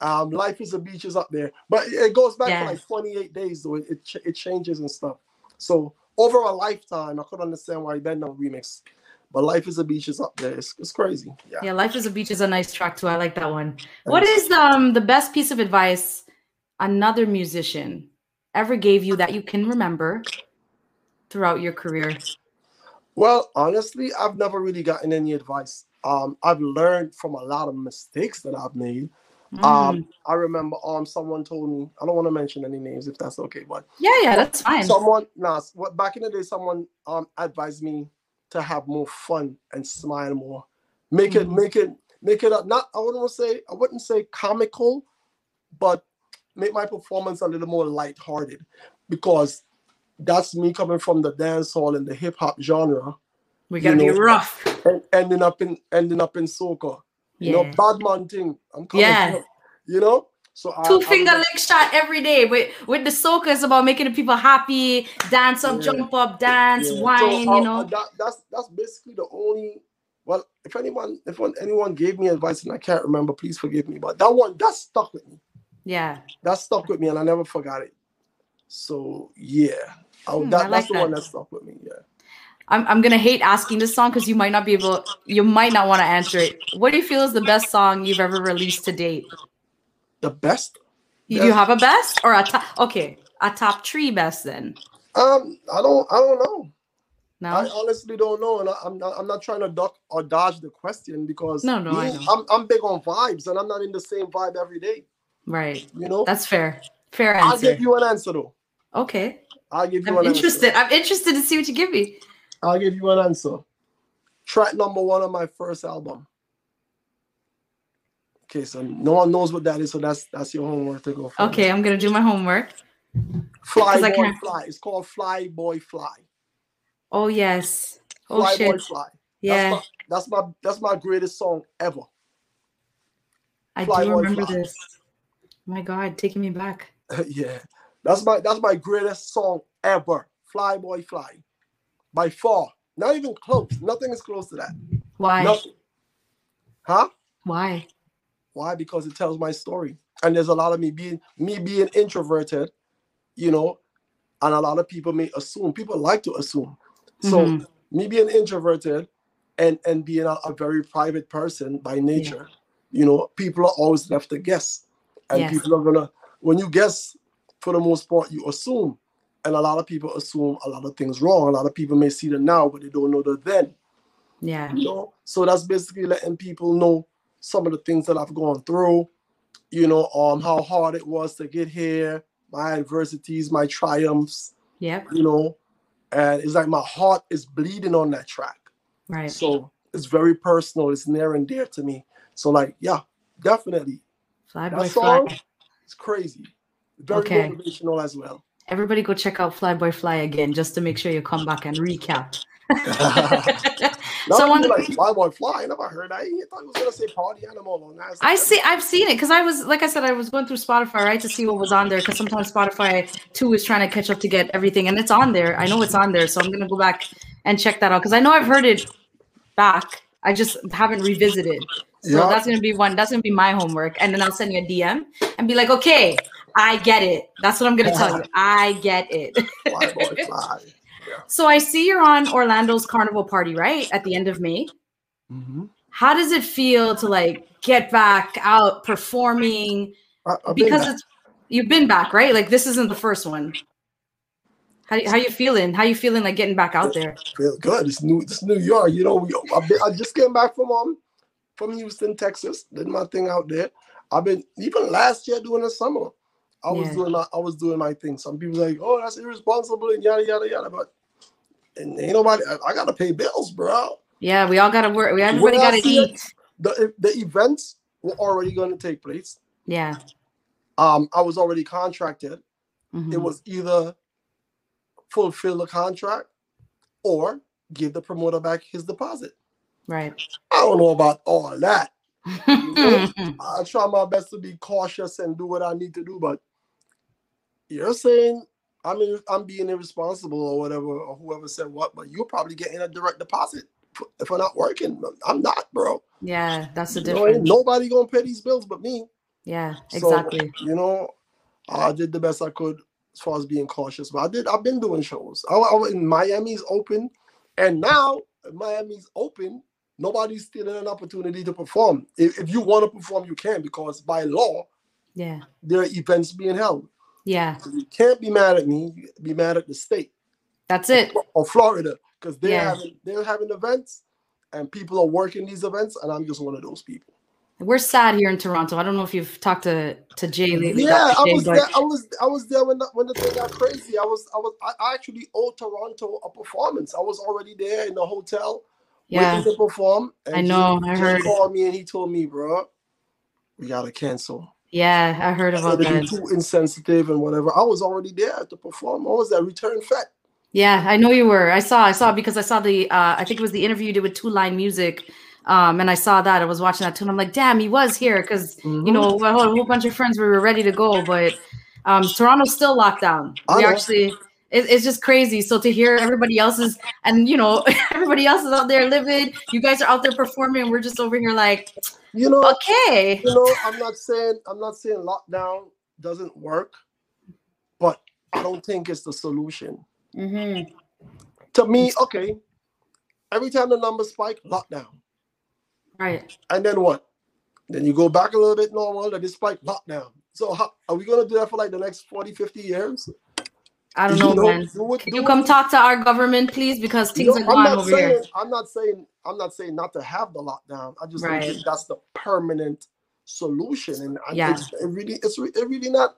Life is a Beach is up there, but it goes back for like 28 days though. It changes and stuff. So over a lifetime, I could understand why Bendong remix, but Life is a Beach is up there. It's crazy. Yeah, Life is a Beach is a nice track too. I like that one. Thanks. What is the best piece of advice another musician ever gave you that you can remember throughout your career? Well, honestly, I've never really gotten any advice. I've learned from a lot of mistakes that I've made. I remember someone told me, I don't want to mention any names if that's okay, but yeah, that's fine. Back in the day, someone advised me to have more fun and smile more. Make it up. I wouldn't say comical, but make my performance a little more lighthearted, because that's me coming from the dance hall and the hip hop genre. We gotta be rough. And ending up in soca. You know, badman thing. I'm coming from, you know? So 2-finger lick shot every day. But with the soca, it's about making the people happy, dance up, jump up, dance, whine, so, you know. That's basically the only, well, if anyone gave me advice and I can't remember, please forgive me. But that stuck with me. Yeah. That stuck with me and I never forgot it. So yeah. That's the one that stuck with me. Yeah, I'm gonna hate asking this song because you might not want to answer it. What do you feel is the best song you've ever released to date? The best? You have a best or a top 3 best then? I don't know. No, I honestly don't know, and I'm not trying to duck or dodge the question because I'm big on vibes and I'm not in the same vibe every day. Right. You know, that's fair. Fair answer. I'll give you an answer though. Okay. I'll give you an answer. I'm interested to see what you give me. I'll give you an answer. Track number 1 on my first album. Okay, so no one knows what that is, so that's your homework to go for. Okay, I'm gonna do my homework. Fly Boy Fly. It's called Fly Boy Fly. Oh yes. Oh shit. Boy Fly. Yeah. That's my greatest song ever. I do remember this. My God, taking me back. Yeah. That's my greatest song ever. Fly Boy Fly. By far. Not even close. Nothing is close to that. Why? Nothing. Huh? Why? Why? Because it tells my story. And there's a lot of me being introverted, you know, and a lot of people may assume. People like to assume. So me being introverted and being a very private person by nature, you know, people are always left to guess. And people are gonna, when you guess, for the most part, you assume. And a lot of people assume a lot of things wrong. A lot of people may see the now, but they don't know the then. Yeah. You know? So that's basically letting people know some of the things that I've gone through, you know, how hard it was to get here, my adversities, my triumphs. Yeah. You know, and it's like my heart is bleeding on that track. Right. So it's very personal. It's near and dear to me. So like, yeah, definitely. Fly Boy Fly. It's crazy. Very motivational as well. Everybody go check out Fly Boy Fly again, just to make sure you come back and recap. So like Fly Boy Fly, I never heard that. I thought it was gonna say Party Animal. I've seen it because I was, like I said, I was going through Spotify to see what was on there because sometimes Spotify too is trying to catch up to get everything, and it's on there. I know it's on there, so I'm gonna go back and check that out because I know I've heard it back. I just haven't revisited. So that's gonna be one. That's gonna be my homework, and then I'll send you a DM and be like, okay. I get it. That's what I'm going to tell you. I get it. Fly, boy, fly. Yeah. So I see you're on Orlando's Carnival Party, right? At the end of May. Mm-hmm. How does it feel to like get back out performing? You've been back, right? Like this isn't the first one. How you feeling? How you feeling like getting back out there? I feel good. It's New York. You know, I just came back from Houston, Texas. Did my thing out there. I've been, even last year during the summer, I was doing my thing. Some people like, oh, that's irresponsible and yada yada yada. But and ain't nobody. I gotta pay bills, bro. Yeah, we all gotta work. Everybody gotta eat. The events were already gonna take place. Yeah. I was already contracted. Mm-hmm. It was either fulfill the contract or give the promoter back his deposit. Right. I don't know about all that. You know, I try my best to be cautious and do what I need to do, but you're saying I'm being irresponsible or whatever, or whoever said what, but you're probably getting a direct deposit if I'm not working. I'm not, bro. Yeah, that's the difference. Ain't nobody gonna pay these bills but me. Yeah, exactly. So, you know, I did the best I could as far as being cautious, but I've been doing shows. I in Miami's open, and now Miami's open. Nobody's stealing an opportunity to perform. If you want to perform, you can, because by law, there are events being held. Yeah. So you can't be mad at me. You be mad at the state. That's it. Or Florida, because they're having events, and people are working these events, and I'm just one of those people. We're sad here in Toronto. I don't know if you've talked to Jay lately. Yeah, I was there when the thing got crazy. I actually owed Toronto a performance. I was already there in the hotel. Yeah, to perform. And I know. I heard. He called me and he told me, bro, we gotta cancel. Yeah, I heard about that. Be too insensitive and whatever. I was already there to perform. I was at Return Fat. Yeah, I know you were. I saw because I saw the. I think it was the interview you did with Two Line Music, and I saw that. I was watching that too, and I'm like, damn, he was here because you know a whole bunch of friends we were ready to go, but Toronto's still locked down. It's just crazy. So to hear everybody else's, and you know, everybody else is out there living. You guys are out there performing, and we're just over here like, you know, okay. You know, I'm not saying lockdown doesn't work, but I don't think it's the solution. Mm-hmm. To me, okay. Every time the numbers spike, lockdown. Right. And then what? Then you go back a little bit normal, and it's spike, lockdown. So how, are we gonna do that for like the next 40, 50 years? I don't know, man. Can you come talk to our government, please? Because things are going over here. I'm not saying not to have the lockdown. I just don't think that's the permanent solution. And it's really not.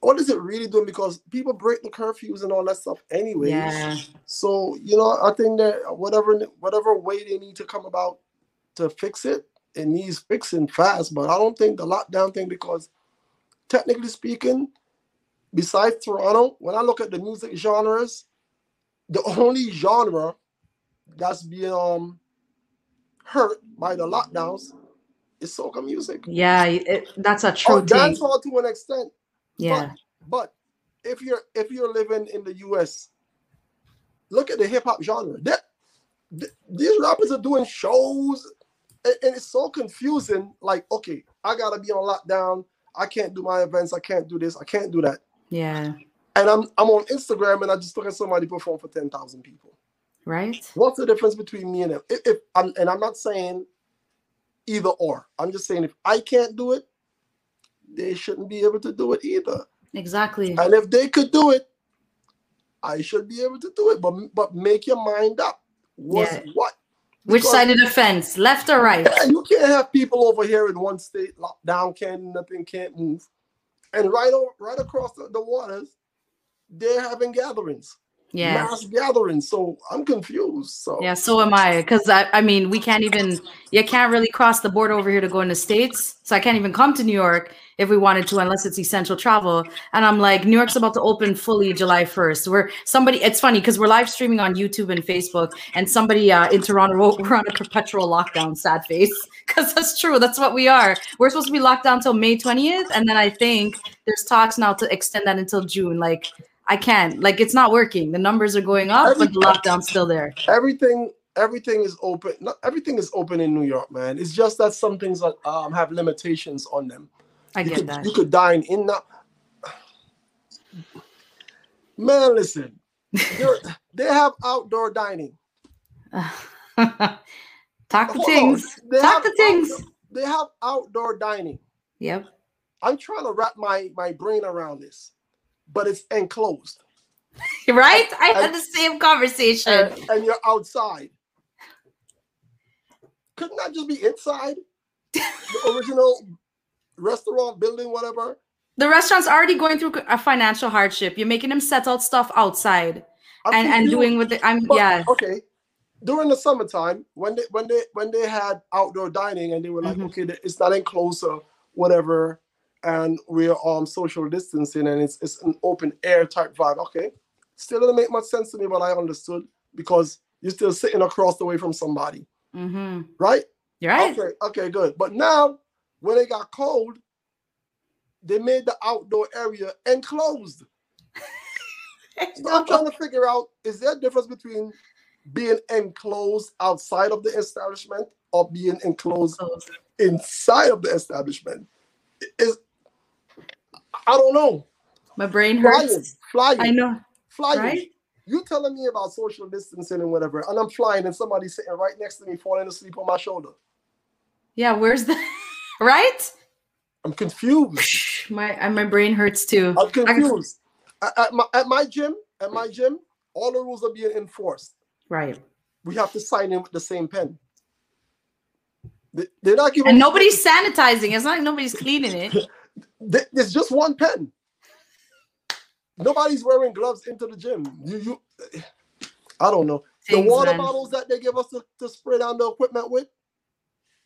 What is it really doing? Because people break the curfews and all that stuff anyway. Yeah. So you know, I think that whatever way they need to come about to fix it, it needs fixing fast. But I don't think the lockdown thing, because technically speaking, besides Toronto, when I look at the music genres, the only genre that's being hurt by the lockdowns is soca music. Yeah, that's a true thing. Dancehall to an extent. Yeah. But if you're living in the U.S., look at the hip hop genre. These rappers are doing shows, and it's so confusing. Like, okay, I gotta be on lockdown. I can't do my events. I can't do this. I can't do that. Yeah. And I'm on Instagram, and I just look at somebody perform for 10,000 people. Right. What's the difference between me and them? I'm not saying either or. I'm just saying if I can't do it, they shouldn't be able to do it either. Exactly. And if they could do it, I should be able to do it. But make your mind up. What? Which side of the fence, left or right? Yeah, you can't have people over here in one state locked down, can't move, and right across the waters, they're having gatherings. Yeah, mass gatherings. So I'm confused. So yeah, so am I. Because I mean, you can't really cross the border over here to go in the States. So I can't even come to New York if we wanted to, unless it's essential travel. And I'm like, New York's about to open fully July 1st. It's funny because we're live streaming on YouTube and Facebook, and somebody in Toronto wrote, we're on a perpetual lockdown, sad face. Because that's true. That's what we are. We're supposed to be locked down till May 20th. And then I think there's talks now to extend that until June. Like, I can't. Like, it's not working. The numbers are going up, but the lockdown's still there. Everything is open. Not everything is open in New York, man. It's just that some things have limitations on them. I get that. You could dine in now. Man, listen. They have outdoor dining. Talk to things. They have outdoor dining. Yep. I'm trying to wrap my brain around this. But it's enclosed. Right? I had the same conversation. And you're outside. Couldn't that just be inside? The original restaurant building, whatever? The restaurant's already going through a financial hardship. You're making them set out stuff outside and doing with it. Okay. During the summertime, when they had outdoor dining and they were like, okay, it's not enclosed or whatever. And we're on social distancing, and it's an open air type vibe. Okay, still didn't make much sense to me, but I understood because you're still sitting across the way from somebody, right? You're right. Okay, good. But now, when it got cold, they made the outdoor area enclosed. So I'm trying to figure out: is there a difference between being enclosed outside of the establishment or being enclosed inside of the establishment? I don't know. My brain hurts. Flying. I know. Flying. Right? You're telling me about social distancing and whatever, and I'm flying, and somebody's sitting right next to me, falling asleep on my shoulder. Yeah, where's the right? I'm confused. My brain hurts too. I'm confused. At my gym, all the rules are being enforced. Right. We have to sign in with the same pen. They're not giving. And nobody's sanitizing. It's not like nobody's cleaning it. There's just one pen. Nobody's wearing gloves into the gym. I don't know. The water bottles that they give us to spray down the equipment with.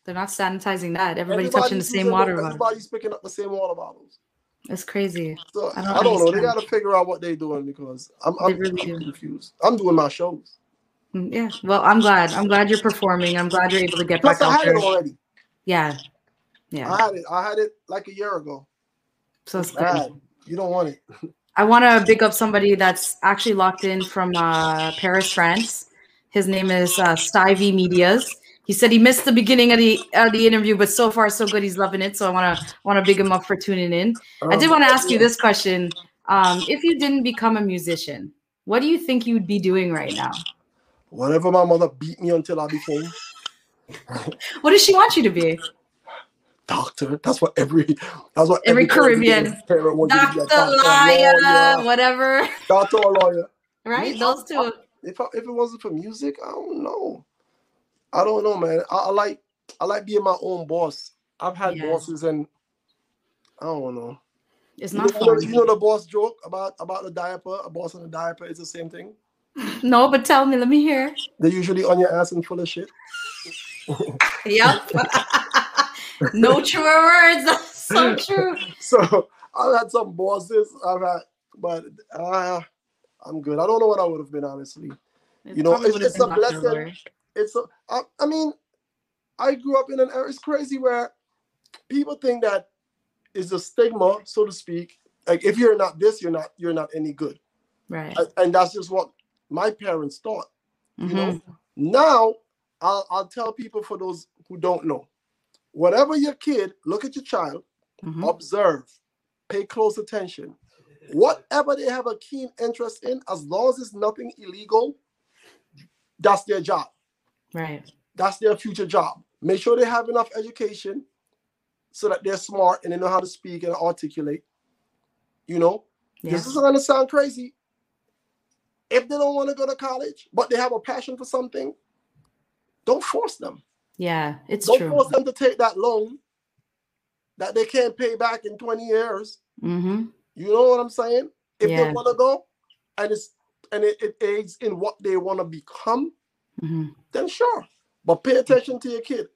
They're not sanitizing that. Everybody's touching the same water bottle. Everybody's picking up the same water bottles. That's crazy. So, I don't know. They got to figure out what they're doing because I'm confused. I'm doing my shows. Yeah, well, I'm glad. I'm glad you're performing. I'm glad you're able to get back out there. I had it already. Yeah, yeah. I had it like a year ago. So it's bad. You don't want it. I want to big up somebody that's actually locked in from Paris, France. His name is Stivey Medias. He said he missed the beginning of the interview, but so far so good. He's loving it. So I want to big him up for tuning in. I did want to ask you this question: if you didn't become a musician, what do you think you'd be doing right now? Whatever my mother beat me until I became. What does she want you to be? Doctor. That's what every Caribbean parent wants. Doctor, lawyer, whatever. Doctor or lawyer. Right? Me, those two. If it wasn't for music, I don't know. I don't know, man. I like being my own boss. I've had bosses, and I don't know. It's not fun. You know the boss joke about the diaper? A boss and a diaper is the same thing. No, but tell me. Let me hear. They're usually on your ass and full of shit. Yep. No truer words. That's so true. So I've had some bosses. I'm good. I don't know what I would have been, honestly. It's a blessing. I mean, I grew up in an era, it's crazy, where people think that it's a stigma, so to speak. Like, if you're not this, you're not any good. Right. And that's just what my parents thought. Mm-hmm. You know, now I'll tell people, for those who don't know, whatever your kid, look at your child, mm-hmm. observe, pay close attention. Whatever they have a keen interest in, as long as it's nothing illegal, that's their job. Right. That's their future job. Make sure they have enough education so that they're smart and they know how to speak and articulate. You know, yeah. This isn't going to sound crazy. If they don't want to go to college, but they have a passion for something, don't force them. Yeah, it's true. Don't force them to take that loan that they can't pay back in 20 years. Mm-hmm. You know what I'm saying? If they want to go and it aids in what they want to become, mm-hmm. then sure. But pay attention to your kid.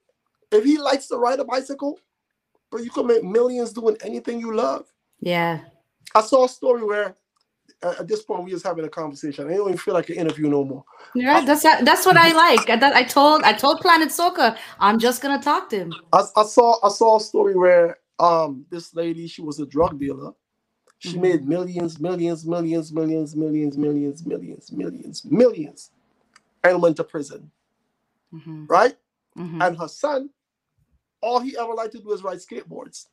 If he likes to ride a bicycle, but you can make millions doing anything you love. Yeah. I saw a story where at this point we're just having a conversation. I don't even feel like an interview no more. Yeah, that's what I like. I told Planet Soca, I'm just gonna talk to him. I saw a story where this lady, she was a drug dealer. She mm-hmm. made millions and went to prison. Mm-hmm. Right? Mm-hmm. And her son, all he ever liked to do is ride skateboards.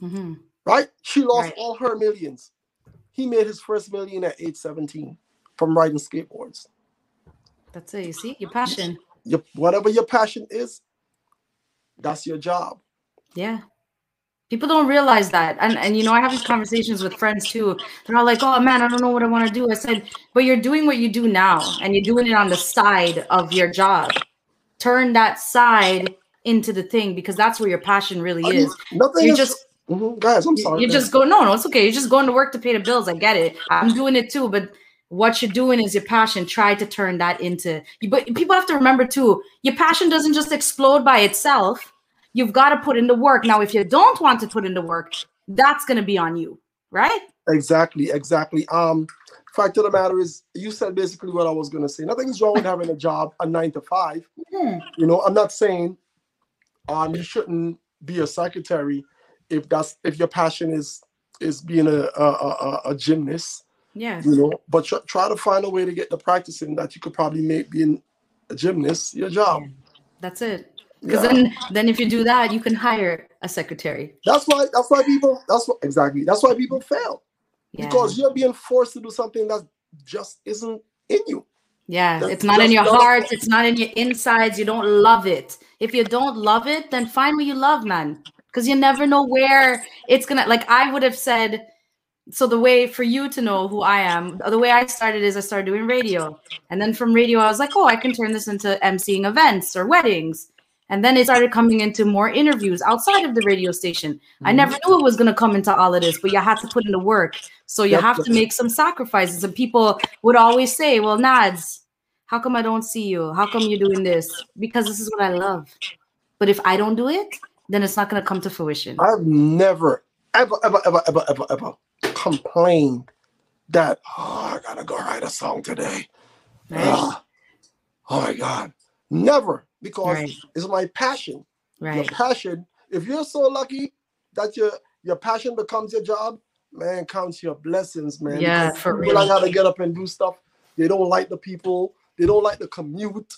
Mm-hmm. Right? She lost all her millions. He made his first million at age 17 from riding skateboards. That's it. You see, your passion. Whatever your passion is, that's your job. Yeah. People don't realize that. And you know, I have these conversations with friends too. They're all like, oh man, I don't know what I want to do. I said, but you're doing what you do now and you're doing it on the side of your job. Turn that side into the thing, because that's where your passion really is. It's okay. You're just going to work to pay the bills. I get it. I'm doing it too. But what you're doing is your passion. Try to turn that into. But people have to remember too, your passion doesn't just explode by itself. You've got to put in the work. Now, if you don't want to put in the work, that's going to be on you, right? Exactly. Fact of the matter is, you said basically what I was going to say. Nothing's wrong with having a job, a 9-to-5. Mm-hmm. You know, I'm not saying you shouldn't be a secretary. If your passion is being a gymnast, yeah, you know, but try to find a way to get the practice in that you could probably make being a gymnast your job. Yeah. That's it. Because then if you do that, you can hire a secretary. That's why people fail. Yeah. Because you're being forced to do something that just isn't in you. Yeah, that's, it's not in your heart. It's not in your insides. You don't love it. If you don't love it, then find what you love, man. Because you never know where it's gonna, like I would have said, so the way for you to know who I am, the way I started is I started doing radio. And then from radio, I was like, oh, I can turn this into emceeing events or weddings. And then it started coming into more interviews outside of the radio station. Mm-hmm. I never knew it was gonna come into all of this, but you had to put in the work. So you have to make some sacrifices. And people would always say, well, Nads, how come I don't see you? How come you're doing this? Because this is what I love. But if I don't do it, then it's not going to come to fruition. I've never, ever complained that, oh, I got to go write a song today. Right. Oh, my God. Never, because it's my passion. Right. Your passion, if you're so lucky that your passion becomes your job, man, count your blessings, man. Yeah, because for people real. People like how to get up and do stuff. They don't like the people. They don't like the commute.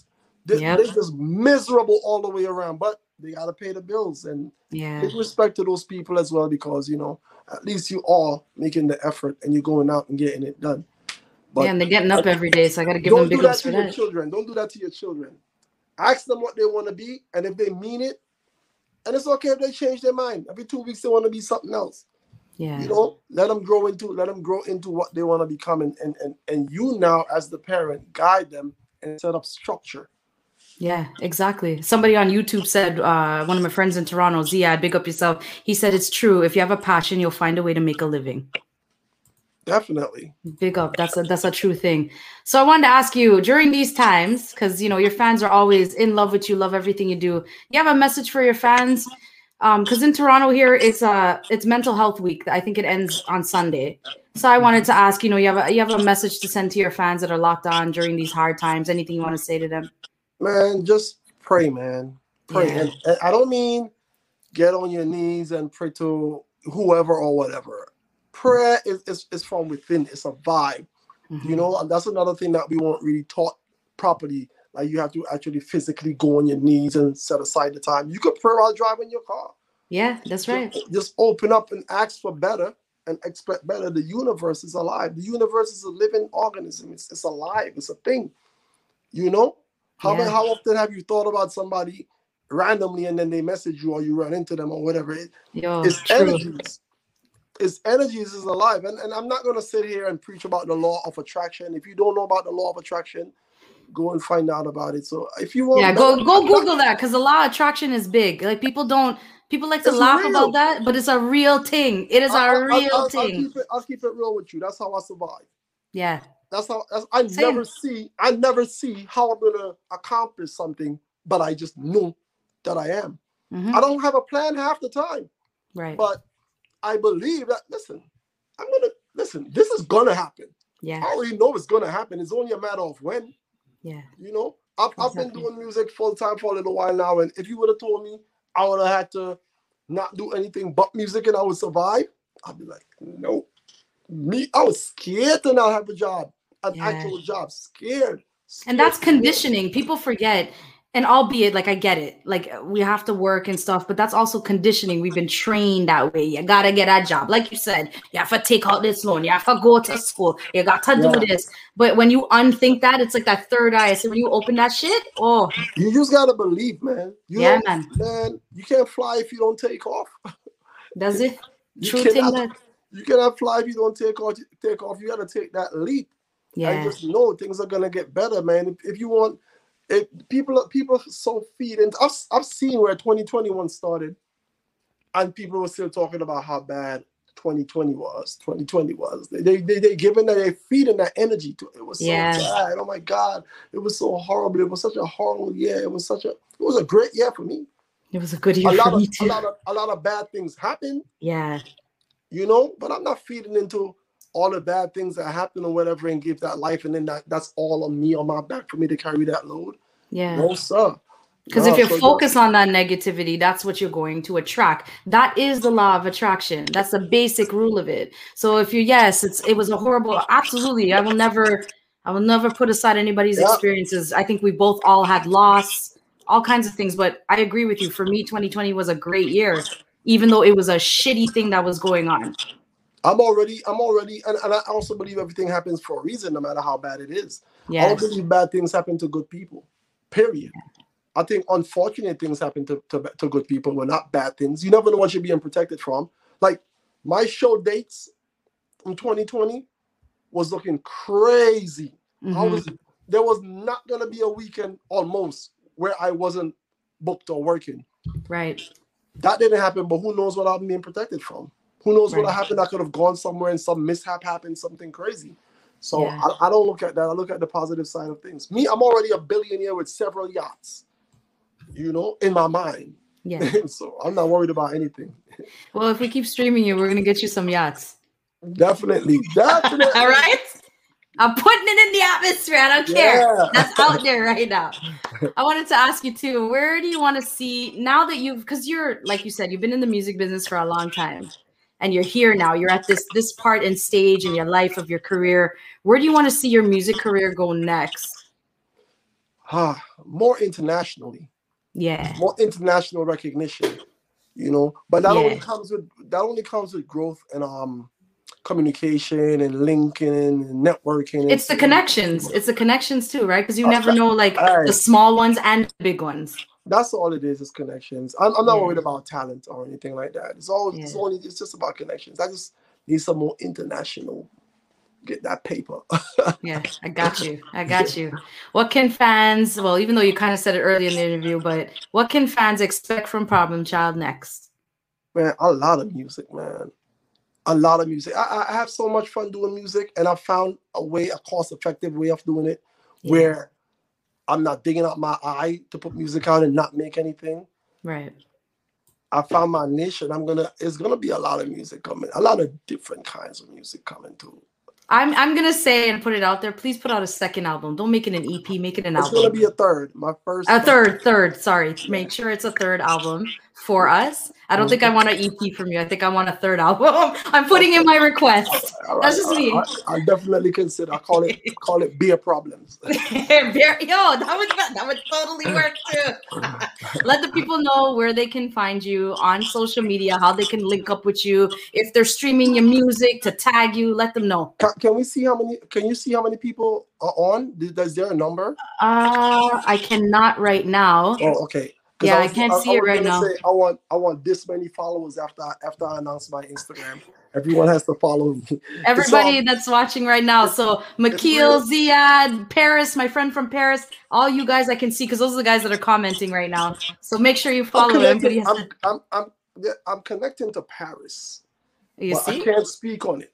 They're just miserable all the way around. But they got to pay the bills, and give respect to those people as well, because, you know, at least you are making the effort and you're going out and getting it done. But and they're getting up every day, so I got to give them big ups for that. Don't do that to your children. Ask them what they want to be, and if they mean it, and it's okay if they change their mind. Every 2 weeks they want to be something else. Yeah. You know, let them grow into what they want to become, and you now as the parent guide them and set up structure. Yeah, exactly. Somebody on YouTube said, one of my friends in Toronto, Ziad, big up yourself. He said, it's true. If you have a passion, you'll find a way to make a living. Definitely. Big up. That's a true thing. So I wanted to ask you, during these times, because, you know, your fans are always in love with you, love everything you do. You have a message for your fans? Because in Toronto here, it's Mental Health Week. I think it ends on Sunday. So I wanted to ask, you know, you have a message to send to your fans that are locked on during these hard times. Anything you want to say to them? Man, just pray, man. pray. Yeah. And I don't mean get on your knees and pray to whoever or whatever. Prayer is from within. It's a vibe, you know, and that's another thing that we weren't really taught properly. Like you have to actually physically go on your knees and set aside the time. You could pray while driving your car. Yeah, that's right. Just open up and ask for better and expect better. The universe is alive. The universe is a living organism. It's alive. It's a thing, you know? How often have you thought about somebody randomly and then they message you or you run into them or whatever? It's energies is alive. And I'm not going to sit here and preach about the law of attraction. If you don't know about the law of attraction, go and find out about it. So if you want, go Google that, because the law of attraction is big. Like people like to laugh about that, but it's a real thing. It is a real thing. I'll keep it real with you. That's how I survive. Yeah. I never see how I'm gonna accomplish something, but I just know that I am. I don't have a plan half the time. Right. But I believe that this is gonna happen. Yeah. I already know it's gonna happen. It's only a matter of when. Yeah. You know, I've been doing music full time for a little while now, and if you would have told me I would have had to not do anything but music and I would survive, I'd be like, nope. I was scared to not have a job, an actual job, scared. And that's conditioning. People forget. And albeit, like, I get it. Like, we have to work and stuff, but that's also conditioning. We've been trained that way. You got to get that job. Like you said, you have to take out this loan. You have to go to school. You got to do this. But when you unthink that, it's like that third eye. So when you open that shit, oh. You just got to believe, man. Man, you can't fly if you don't take off. That's it. You cannot fly if you don't take off. You got to take that leap. Yeah. And just know things are going to get better, man. If you want... People so feed into. I've seen where 2021 started, and people were still talking about how bad 2020 was. 2020 was. They giving that, they feeding that energy to it. It was so bad. Oh my God! It was so horrible. It was such a horrible year. It was a great year for me. It was a good year for me too. A lot of bad things happened. Yeah. You know, but I'm not feeding into all the bad things that happen or whatever and give that life, and then that's all on me, on my back, for me to carry that load. Yeah. No, sir. Because if you're focused on that negativity, that's what you're going to attract. That is the law of attraction. That's the basic rule of it. So if it was a horrible, absolutely. I will never put aside anybody's experiences. I think we both all had loss, all kinds of things, but I agree with you. For me, 2020 was a great year, even though it was a shitty thing that was going on. I'm already, and I also believe everything happens for a reason, no matter how bad it is. Yes. I don't believe bad things happen to good people, period. I think unfortunate things happen to good people, but not bad things. You never know what you're being protected from. Like, my show dates in 2020 was looking crazy. There was not going to be a weekend almost where I wasn't booked or working. Right. That didn't happen, but who knows what I'm being protected from. Who knows what happened? I could have gone somewhere and some mishap happened, something crazy. So I don't look at that. I look at the positive side of things. Me, I'm already a billionaire with several yachts, you know, in my mind. Yeah. So I'm not worried about anything. Well, if we keep streaming you, we're going to get you some yachts. Definitely. All right. I'm putting it in the atmosphere. I don't care. That's out there right now. I wanted to ask you too, where do you want to see, now that because you're, like you said, you've been in the music business for a long time. And you're here now, you're at this part and stage in your life of your career. Where do you want to see your music career go next? More internationally. Yeah. More international recognition, you know, but that only comes with growth and communication and linking and networking. It's the connections. It's the connections too, right? Because you never know, like, the small ones and the big ones. That's all it is connections. I'm not worried about talent or anything like that. It's just about connections. I just need some more international. Get that paper. Yeah, I got you. What can fans, well, even though you kind of said it earlier in the interview, but what can fans expect from Problem Child next? Man, a lot of music, man. A lot of music. I have so much fun doing music, and I found a cost-effective way of doing it where I'm not digging out my eye to put music out and not make anything. Right. I found my niche, and it's gonna be a lot of music coming, a lot of different kinds of music coming too. I'm gonna say and put it out there. Please put out a second album. Don't make it an EP. Make it an album. It's gonna be a third. A third. Sorry. Make sure it's a third album for us. I don't think I want an EP from you. I think I want a third album. I'm putting in my request. Right. That's just me. I definitely consider. I call it beer problems. That would totally work too. Let the people know where they can find you on social media, how they can link up with you, if they're streaming your music, to tag you. Let them know. Can we see how many? Can you see how many people are on? Is there a number? I cannot right now. Oh, okay. Yeah, I can't see it right now. Say, I want this many followers after I announce my Instagram. Everyone has to follow me. Everybody that's watching right now. So Makil, Ziad, Paris, my friend from Paris, all you guys I can see because those are the guys that are commenting right now. So make sure you follow everybody. I'm connecting to Paris. You see? I can't speak on it.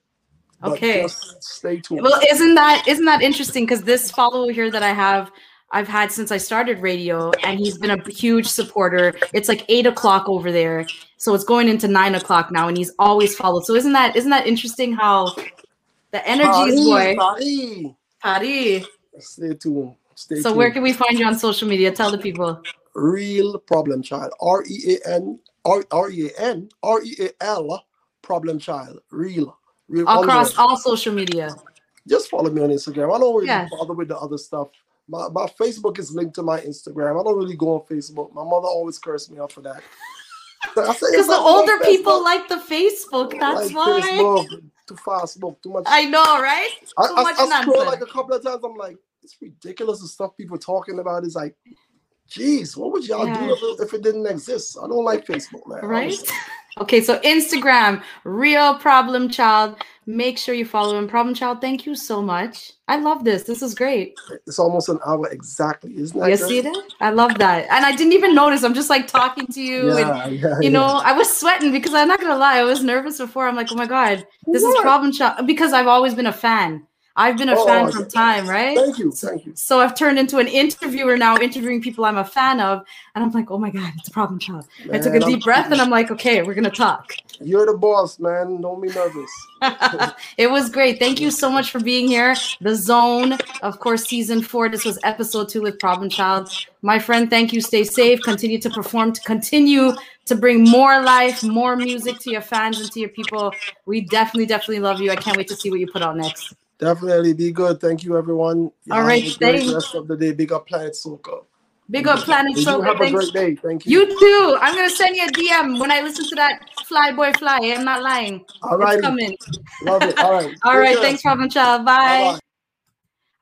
Okay. Just stay tuned. Well, isn't that interesting? Because this follower here that I have. I've had since I started radio, and he's been a huge supporter. It's like 8 o'clock over there, so it's going into 9 o'clock now, and he's always followed. So isn't that interesting how the energy is going? Paris. Stay tuned. So where can we find you on social media? Tell the people. Real Problem Child. REAL Problem Child. Real across all social media. Just follow me on Instagram. I don't really bother with the other stuff. My Facebook is linked to my Instagram. I don't really go on Facebook. My mother always cursed me out for that. Because the older people like the Facebook. That's why. Facebook, too fast, too much. I know, right? I scroll like a couple of times. I'm like, it's ridiculous the stuff people talking about. It's like, geez, what would y'all do if it didn't exist? I don't like Facebook, man. Right? Okay, so Instagram, Real Problem Child. Make sure you follow him. Problem Child, thank you so much. I love this. This is great. It's almost an hour exactly, isn't it? You see that? I love that. And I didn't even notice. I'm just like talking to you. and you know, I was sweating because I'm not going to lie. I was nervous before. I'm like, oh my God, this is Problem Child. Because I've always been a fan. I've been a fan from time, right? Thank you. Thank you. So I've turned into an interviewer now, interviewing people I'm a fan of. And I'm like, oh my God, it's a Problem Child. Man, I took a deep breath and I'm like, okay, we're going to talk. You're the boss, man. Don't be nervous. It was great. Thank you so much for being here. The Zone, of course, season 4. This was episode 2 with Problem Child. My friend, thank you. Stay safe. Continue to perform. Continue to bring more life, more music to your fans and to your people. We definitely, definitely love you. I can't wait to see what you put out next. Definitely be good. Thank you, everyone. All right. Thanks. Rest of the day. Big up Planet Soca. Big up Planet Soca. Have a great day. Thank you. You too. I'm going to send you a DM when I listen to that Fly Boy Fly. I'm not lying. All right. It's coming. Love it. All right. All right. Thanks, Problem Child. Bye. Bye-bye.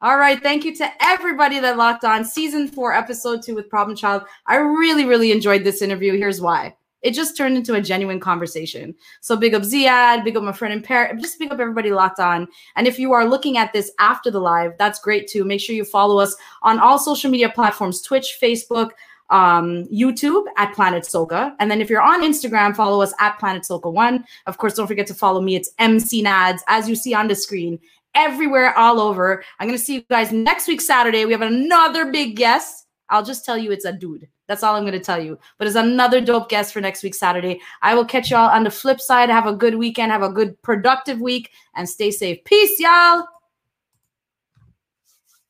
All right. Thank you to everybody that locked on. Season 4, episode 2 with Problem Child. I really, really enjoyed this interview. Here's why. It just turned into a genuine conversation. So big up Ziad, big up my friend in Paris, just big up everybody locked on. And if you are looking at this after the live, that's great too. Make sure you follow us on all social media platforms, Twitch, Facebook, YouTube at Planet Soca. And then if you're on Instagram, follow us at Planet Soca1. Of course, don't forget to follow me. It's MC Nads, as you see on the screen, everywhere, all over. I'm going to see you guys next week, Saturday. We have another big guest. I'll just tell you it's a dude. That's all I'm going to tell you. But it's another dope guest for next week, Saturday. I will catch y'all on the flip side. Have a good weekend. Have a good productive week. And stay safe. Peace, y'all.